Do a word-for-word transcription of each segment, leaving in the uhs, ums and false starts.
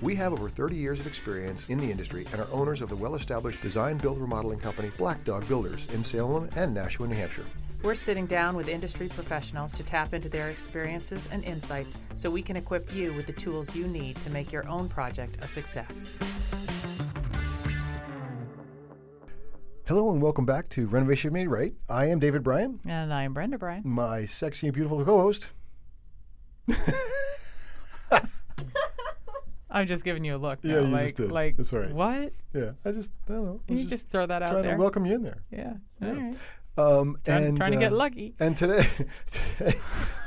We have over thirty years of experience in the industry and are owners of the well-established design-build remodeling company Black Dog Builders in Salem and Nashua, New Hampshire. We're sitting down with industry professionals to tap into their experiences and insights so we can equip you with the tools you need to make your own project a success. Hello and welcome back to Renovation Made Right. I am David Bryan. And I am Brenda Bryan. My sexy and beautiful co-host. I'm just giving you a look now. Yeah, you like, just did. Like, that's all right. What? Yeah, I just, I don't know. You just, just throw that out trying there. Trying to welcome you in there. Yeah, yeah. All right. Um, trying, and, trying to uh, get lucky. And today, today,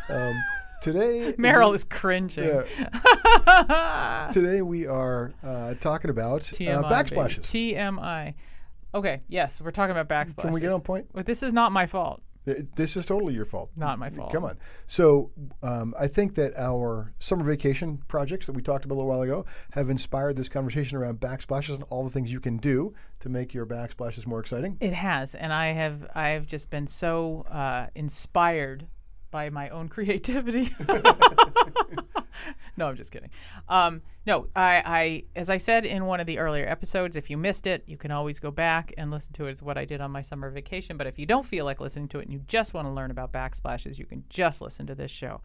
um, today Meryl we, is cringing. Yeah. Today we are uh, talking about T M I, uh, backsplashes. Baby. T M I. Okay, yes, we're talking about backsplashes. Can we get on point? But this is not my fault. It, this is totally your fault. Not my fault. Come on. So um, I think that our summer vacation projects that we talked about a little while ago have inspired this conversation around backsplashes and all the things you can do to make your backsplashes more exciting. It has, and I have I have just been so uh, inspired by my own creativity. No, I'm just kidding. Um, no, I, I, as I said in one of the earlier episodes, if you missed it, you can always go back and listen to it. It's what I did on my summer vacation. But if you don't feel like listening to it and you just want to learn about backsplashes, you can just listen to this show.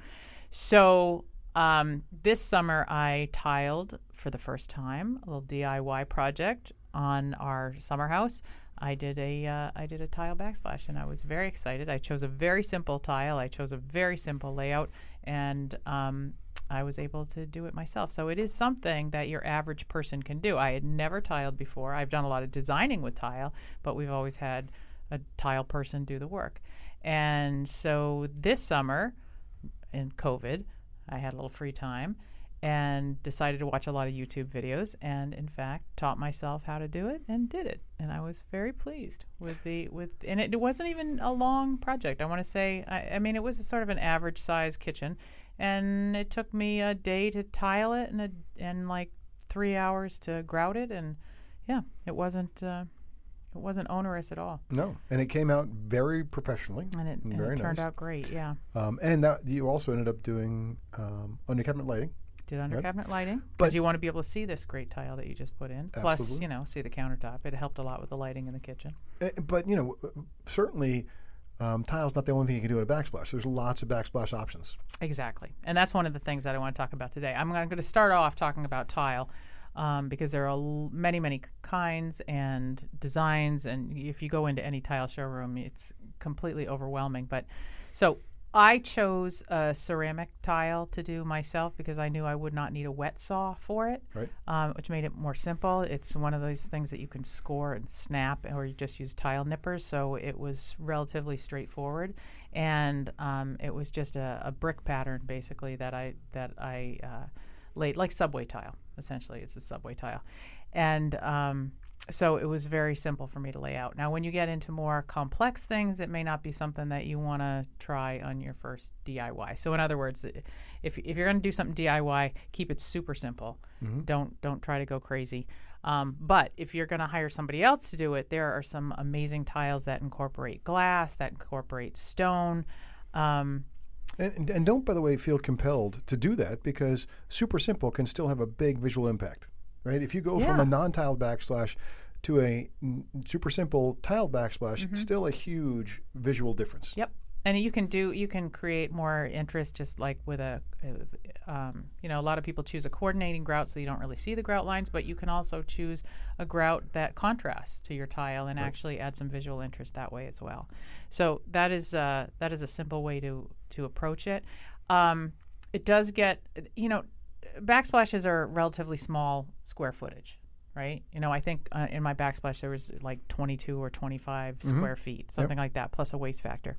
So um, this summer I tiled for the first time, a little D I Y project on our summer house. I did a uh, I did a tile backsplash, and I was very excited. I chose a very simple tile. I chose a very simple layout, and um, I was able to do it myself. So it is something that your average person can do. I had never tiled before. I've done a lot of designing with tile, but we've always had a tile person do the work. And so this summer, in COVID, I had a little free time and decided to watch a lot of YouTube videos, and in fact taught myself how to do it and did it. And I was very pleased with the with and it, it wasn't even a long project. I want to say I, I mean it was a sort of an average size kitchen, and it took me a day to tile it and a, and like three hours to grout it. And yeah, it wasn't uh, it wasn't onerous at all. No, and it came out very professionally. And it, and very it turned nice. out great. Yeah. Um, and that you also ended up doing um, undercabinet lighting. Did under yep. cabinet lighting, because you want to be able to see this great tile that you just put in. Absolutely. Plus, you know, see the countertop. It helped a lot with the lighting in the kitchen. Uh, but, you know, certainly um, tile's not the only thing you can do in a backsplash. There's lots of backsplash options. Exactly. And that's one of the things that I want to talk about today. I'm going to start off talking about tile um, because there are many, many kinds and designs. And if you go into any tile showroom, it's completely overwhelming. But so I chose a ceramic tile to do myself because I knew I would not need a wet saw for it, right. um, which made it more simple. It's one of those things that you can score and snap, or you just use tile nippers, so it was relatively straightforward. And um, it was just a, a brick pattern, basically, that I that I uh, laid, like subway tile, essentially. It's a subway tile. And um, so it was very simple for me to lay out. Now, when you get into more complex things, it may not be something that you want to try on your first D I Y. So in other words, if if you're going to do something D I Y, keep it super simple. Mm-hmm. Don't don't try to go crazy. Um, but if you're going to hire somebody else to do it, there are some amazing tiles that incorporate glass, that incorporate stone. Um, and, and don't, by the way, feel compelled to do that, because super simple can still have a big visual impact. Right, if you go yeah. from a non-tiled backsplash to a n- super simple tiled backsplash, mm-hmm. still a huge visual difference. Yep, and you can do you can create more interest just like with a, um, you know, a lot of people choose a coordinating grout so you don't really see the grout lines, but you can also choose a grout that contrasts to your tile and right. actually add some visual interest that way as well. So that is uh, that is a simple way to to approach it. Um, it does get you know. Backsplashes are relatively small square footage, right? You know, I think uh, in my backsplash there was like twenty-two or twenty-five mm-hmm. square feet, something yep. like that, plus a waste factor.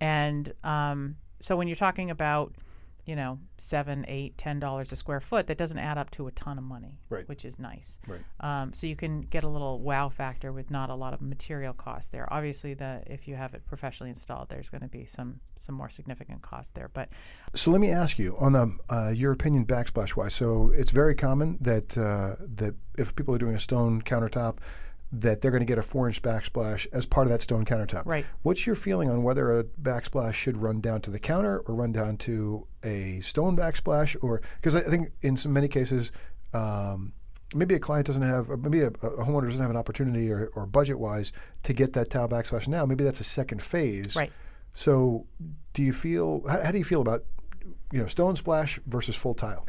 And um, so when you're talking about you know, seven, eight, ten dollars a square foot, that doesn't add up to a ton of money, right. which is nice. Right. Um, so you can get a little wow factor with not a lot of material cost there. Obviously, the if you have it professionally installed, there's going to be some some more significant cost there. But so let me ask you on the uh, your opinion backsplash wise. So it's very common that uh, that if people are doing a stone countertop, that they're going to get a four-inch backsplash as part of that stone countertop. Right. What's your feeling on whether a backsplash should run down to the counter or run down to a stone backsplash? Or because I think in so many cases, um, maybe a client doesn't have, or maybe a, a homeowner doesn't have an opportunity or, or budget-wise to get that tile backsplash now. Maybe that's a second phase. Right. So, do you feel? How, how do you feel about, you know, stone splash versus full tile?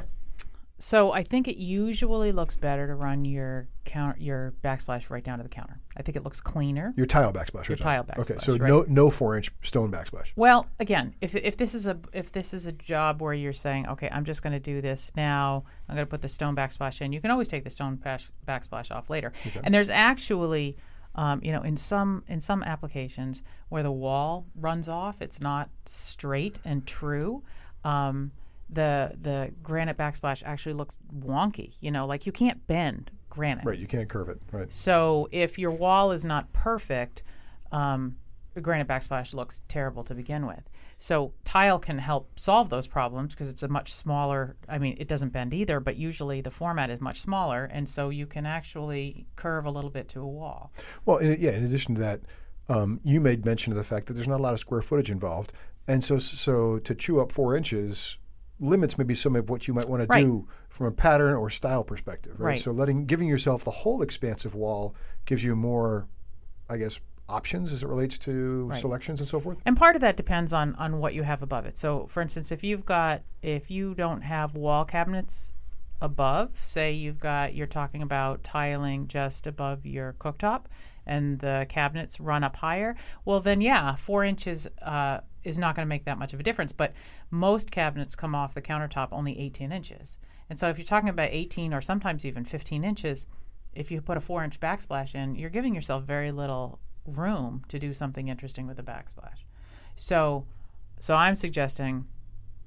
So I think it usually looks better to run your counter, your backsplash right down to the counter. I think it looks cleaner. Your tile backsplash. Your tile backsplash. Okay, so right? no no four inch stone backsplash. Well, again, if if this is a if this is a job where you're saying, okay, I'm just going to do this now, I'm going to put the stone backsplash in. You can always take the stone bash, backsplash off later. Okay. And there's actually, um, you know, in some in some applications where the wall runs off, it's not straight and true. Um, the the granite backsplash actually looks wonky, you know, like you can't bend granite. Right, you can't curve it, right. So if your wall is not perfect, um, the granite backsplash looks terrible to begin with. So tile can help solve those problems because it's a much smaller, I mean, it doesn't bend either, but usually the format is much smaller, and so you can actually curve a little bit to a wall. Well, in, yeah, in addition to that, Um, you made mention of the fact that there's not a lot of square footage involved, and so so to chew up four inches limits maybe some of what you might want right. to do from a pattern or style perspective, right? right? So letting giving yourself the whole expansive wall gives you more, I guess, options as it relates to right. selections and so forth. And part of that depends on on what you have above it. So for instance, if you've got if you don't have wall cabinets above, say you've got you're talking about tiling just above your cooktop, and the cabinets run up higher, well then yeah, four inches uh, is not going to make that much of a difference. But most cabinets come off the countertop only eighteen inches. And so if you're talking about eighteen or sometimes even fifteen inches, if you put a four inch backsplash in, you're giving yourself very little room to do something interesting with the backsplash. So so I'm suggesting,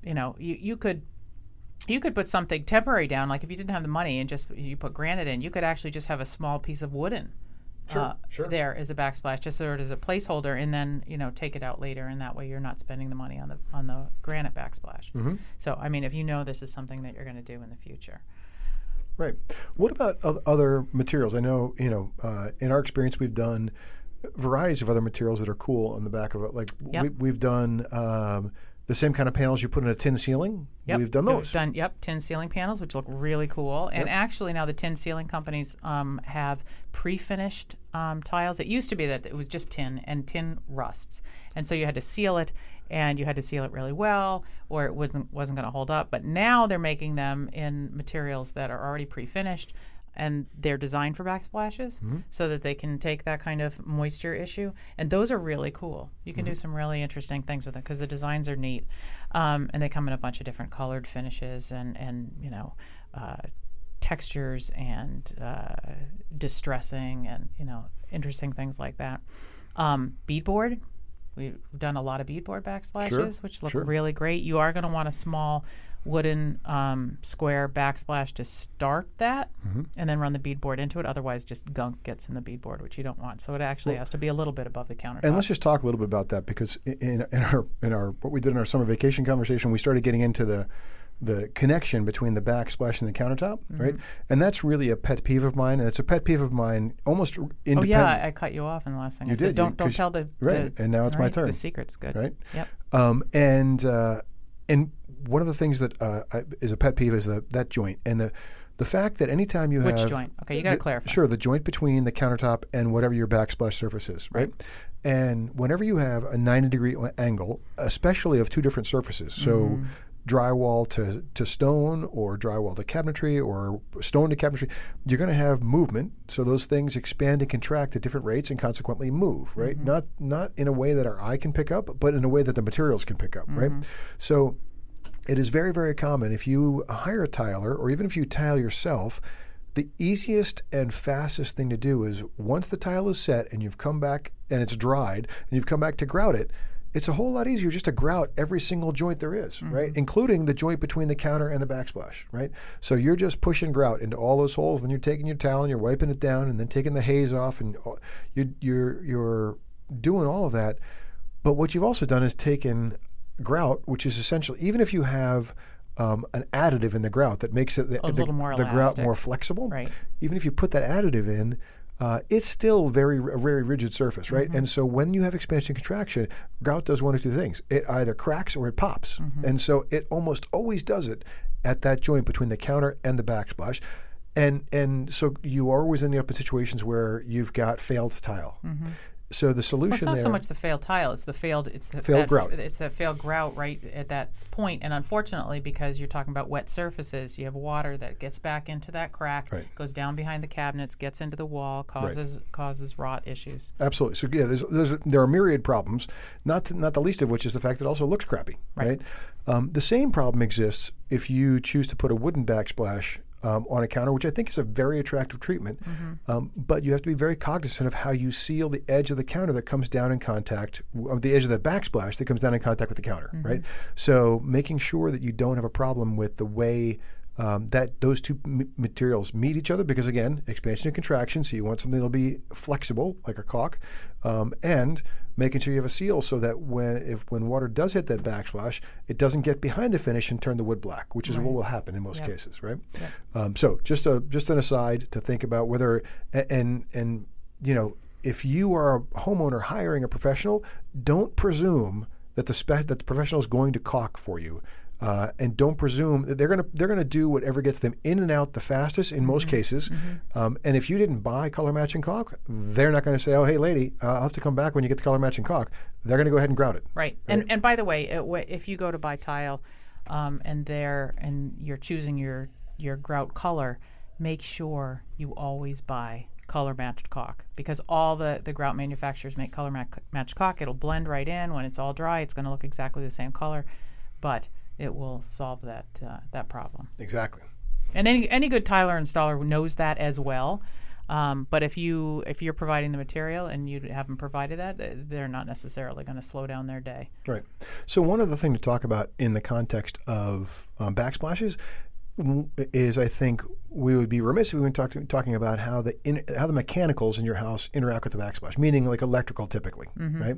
you know, you, you could You could put something temporary down, like if you didn't have the money and just you put granite in, you could actually just have a small piece of wood in. Sure, uh, sure. There is a backsplash, just sort of as a placeholder, and then you know take it out later, and that way you're not spending the money on the on the granite backsplash. Mm-hmm. So, I mean, if you know this is something that you're going to do in the future, right? What about other materials? I know you know uh, in our experience we've done varieties of other materials that are cool on the back of it. Like yep. we, we've done um, the same kind of panels you put in a tin ceiling. Yep. We've done those. We've done, yep, tin ceiling panels, which look really cool. And yep. actually now the tin ceiling companies um, have pre-finished um, tiles. It used to be that it was just tin, and tin rusts. And so you had to seal it, and you had to seal it really well, or it wasn't wasn't going to hold up. But now they're making them in materials that are already pre-finished, and they're designed for backsplashes mm-hmm. so that they can take that kind of moisture issue. And those are really cool. You can mm-hmm. do some really interesting things with them because the designs are neat. Um, and they come in a bunch of different colored finishes and, and you know, uh, textures and uh, distressing and, you know, interesting things like that. Um, beadboard. We've done a lot of beadboard backsplashes, sure. which look sure. really great. You are going to want a small wooden um, square backsplash to start that mm-hmm. and then run the beadboard into it. Otherwise, just gunk gets in the beadboard, which you don't want. So it actually well, has to be a little bit above the countertop. And let's just talk a little bit about that because in, in our in our what we did in our summer vacation conversation, we started getting into the the connection between the backsplash and the countertop, mm-hmm. right? And that's really a pet peeve of mine, and it's a pet peeve of mine almost independent. Oh yeah, I cut you off in the last thing. You I did. Said, don't, don't tell the... Right, the, and now it's right, my turn. The secret's good. Right? Yep. Um, and... Uh, and one of the things that uh, is a pet peeve is the, that joint and the the fact that anytime you have... Which joint? Okay, you got to clarify. Sure, the joint between the countertop and whatever your backsplash surface is, right? right? And whenever you have a ninety degree angle, especially of two different surfaces, so mm-hmm. drywall to, to stone or drywall to cabinetry or stone to cabinetry, you're going to have movement. So those things expand and contract at different rates and consequently move, right? Mm-hmm. Not, not in a way that our eye can pick up, but in a way that the materials can pick up, mm-hmm. right? So... It is very, very common if you hire a tiler or even if you tile yourself, the easiest and fastest thing to do is once the tile is set and you've come back and it's dried and you've come back to grout it, it's a whole lot easier just to grout every single joint there is, mm-hmm. right? Including the joint between the counter and the backsplash, right? So you're just pushing grout into all those holes, then you're taking your towel and you're wiping it down and then taking the haze off, and you're, you're, you're doing all of that. But what you've also done is taken grout, which is essentially, even if you have um, an additive in the grout that makes it the, a the, more the grout more flexible, right. even if you put that additive in, Uh, it's still very a very rigid surface, right? Mm-hmm. And so when you have expansion and contraction, grout does one of two things. It either cracks or it pops. Mm-hmm. And so it almost always does it at that joint between the counter and the backsplash. And and so you are always ending up in situations where you've got failed tile. Mm-hmm. So the solution well, it's not there, so much the failed tile, it's the failed it's the failed that, grout. It's that failed grout right at that point. And unfortunately, because you're talking about wet surfaces, you have water that gets back into that crack, right. goes down behind the cabinets, gets into the wall, causes right. causes rot issues. Absolutely. So yeah, there's, there's there are myriad problems, not to, not the least of which is the fact that it also looks crappy, right? right? Um, the same problem exists if you choose to put a wooden backsplash Um, on a counter, which I think is a very attractive treatment, mm-hmm. um, but you have to be very cognizant of how you seal the edge of the counter that comes down in contact, or the edge of the backsplash that comes down in contact with the counter, mm-hmm. right? So making sure that you don't have a problem with the way um, that those two m- materials meet each other, because again, expansion and contraction, so you want something that'll be flexible, like a caulk, um, and making sure you have a seal so that when if when water does hit that backsplash, it doesn't get behind the finish and turn the wood black, which is right. what will happen in most yep. cases, right? Yep. Um, so just a just an aside to think about whether and and you know if you are a homeowner hiring a professional, don't presume that the spe- that the professional is going to caulk for you. Uh, and don't presume that they're gonna they're gonna do whatever gets them in and out the fastest in most mm-hmm. cases. Mm-hmm. Um, and if you didn't buy color matching caulk, they're not gonna say, "Oh, hey, lady, uh, I'll have to come back when you get the color matching caulk." They're gonna go ahead and grout it. Right. right. And and by the way, it w- if you go to buy tile, um, and there and you're choosing your your grout color, make sure you always buy color matched caulk, because all the, the grout manufacturers make color ma- matched caulk. It'll blend right in when it's all dry. It's gonna look exactly the same color, but it will solve that uh, that problem. Exactly. And any any good tiler installer knows that as well. Um, but if you if you're providing the material and you haven't provided that, they're not necessarily going to slow down their day. Right. So one other thing to talk about in the context of um, backsplashes is, I think we would be remiss if we weren't talk to, talking about how the in, how the mechanicals in your house interact with the backsplash, meaning like electrical typically, mm-hmm. right?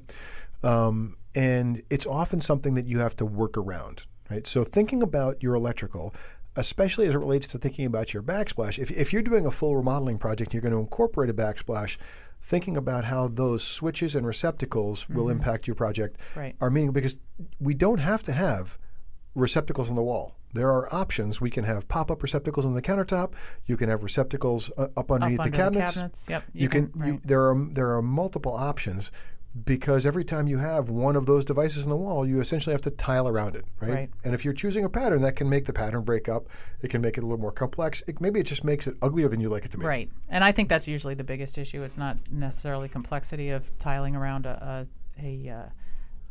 Um, and it's often something that you have to work around. Right, so thinking about your electrical, especially as it relates to thinking about your backsplash, if, if you're doing a full remodeling project and you're going to incorporate a backsplash, thinking about how those switches and receptacles mm-hmm. will impact your project right. are meaningful, because we don't have to have receptacles on the wall. There are options. We can have pop-up receptacles on the countertop. You can have receptacles uh, up underneath up under the cabinets. The cabinets. Yep. You, you can. can right. you, there are there are multiple options. Because every time you have one of those devices in the wall, you essentially have to tile around it, right? right? And if you're choosing a pattern, that can make the pattern break up. It can make it a little more complex. It, maybe it just makes it uglier than you like it to be. Right. And I think that's usually the biggest issue. It's not necessarily complexity of tiling around a, a, a uh,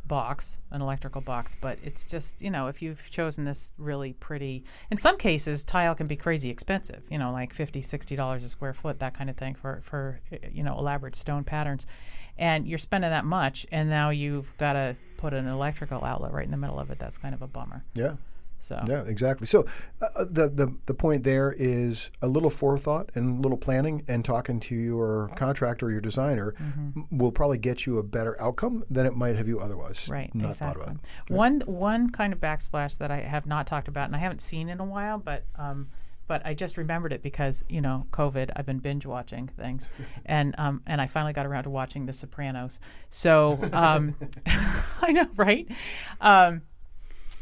box, an electrical box, but it's just, you know, if you've chosen this really pretty, in some cases, tile can be crazy expensive, you know, like fifty dollars, sixty dollars a square foot, that kind of thing for, for you know, elaborate stone patterns. And you're spending that much, and now you've got to put an electrical outlet right in the middle of it. That's kind of a bummer. Yeah. So. Yeah, exactly. So uh, the, the the point there is a little forethought and a little planning and talking to your contractor or your designer mm-hmm. m- will probably get you a better outcome than it might have you otherwise. Right, not exactly. Thought about it. Right. One, one kind of backsplash that I have not talked about, and I haven't seen in a while, but um, – but I just remembered it because, you know, COVID, I've been binge watching things. And um, and I finally got around to watching The Sopranos. So, um, I know, right? Um,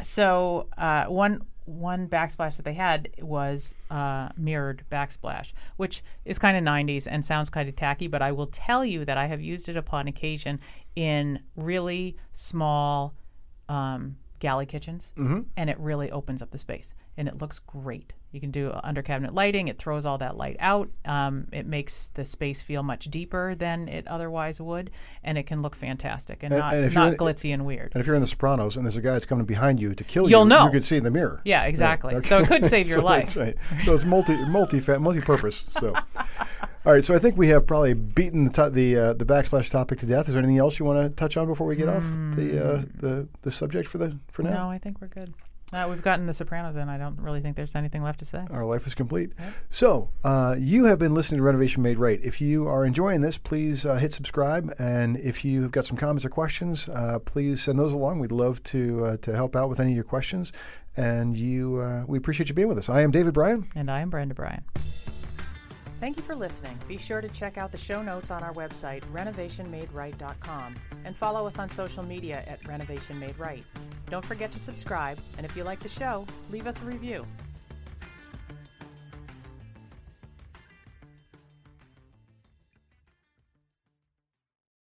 so uh, one one backsplash that they had was uh, mirrored backsplash, which is kind of nineties and sounds kind of tacky. But I will tell you that I have used it upon occasion in really small um galley kitchens, mm-hmm. and it really opens up the space, and it looks great. You can do under cabinet lighting. It throws all that light out. Um, it makes the space feel much deeper than it otherwise would, and it can look fantastic and, and not, and not glitzy and weird. And if you're in The Sopranos and there's a guy that's coming behind you to kill you, you'll know. You can see in the mirror. Yeah, exactly. Right? Okay. So it could save your so life. That's right. So it's multi multi multi-purpose. So. All right, so I think we have probably beaten the to- the, uh, the backsplash topic to death. Is there anything else you want to touch on before we get mm. off the, uh, the the subject for the for now? No, I think we're good. Uh, we've gotten The Sopranos in. I don't really think there's anything left to say. Our life is complete. Yep. So uh, you have been listening to Renovation Made Right. If you are enjoying this, please uh, hit subscribe. And if you've got some comments or questions, uh, please send those along. We'd love to uh, to help out with any of your questions. And you, uh, we appreciate you being with us. I am David Bryan. And I am Brenda Bryan. Thank you for listening. Be sure to check out the show notes on our website, renovation made right dot com, and follow us on social media at Renovation Made Right. Don't forget to subscribe, and if you like the show, leave us a review.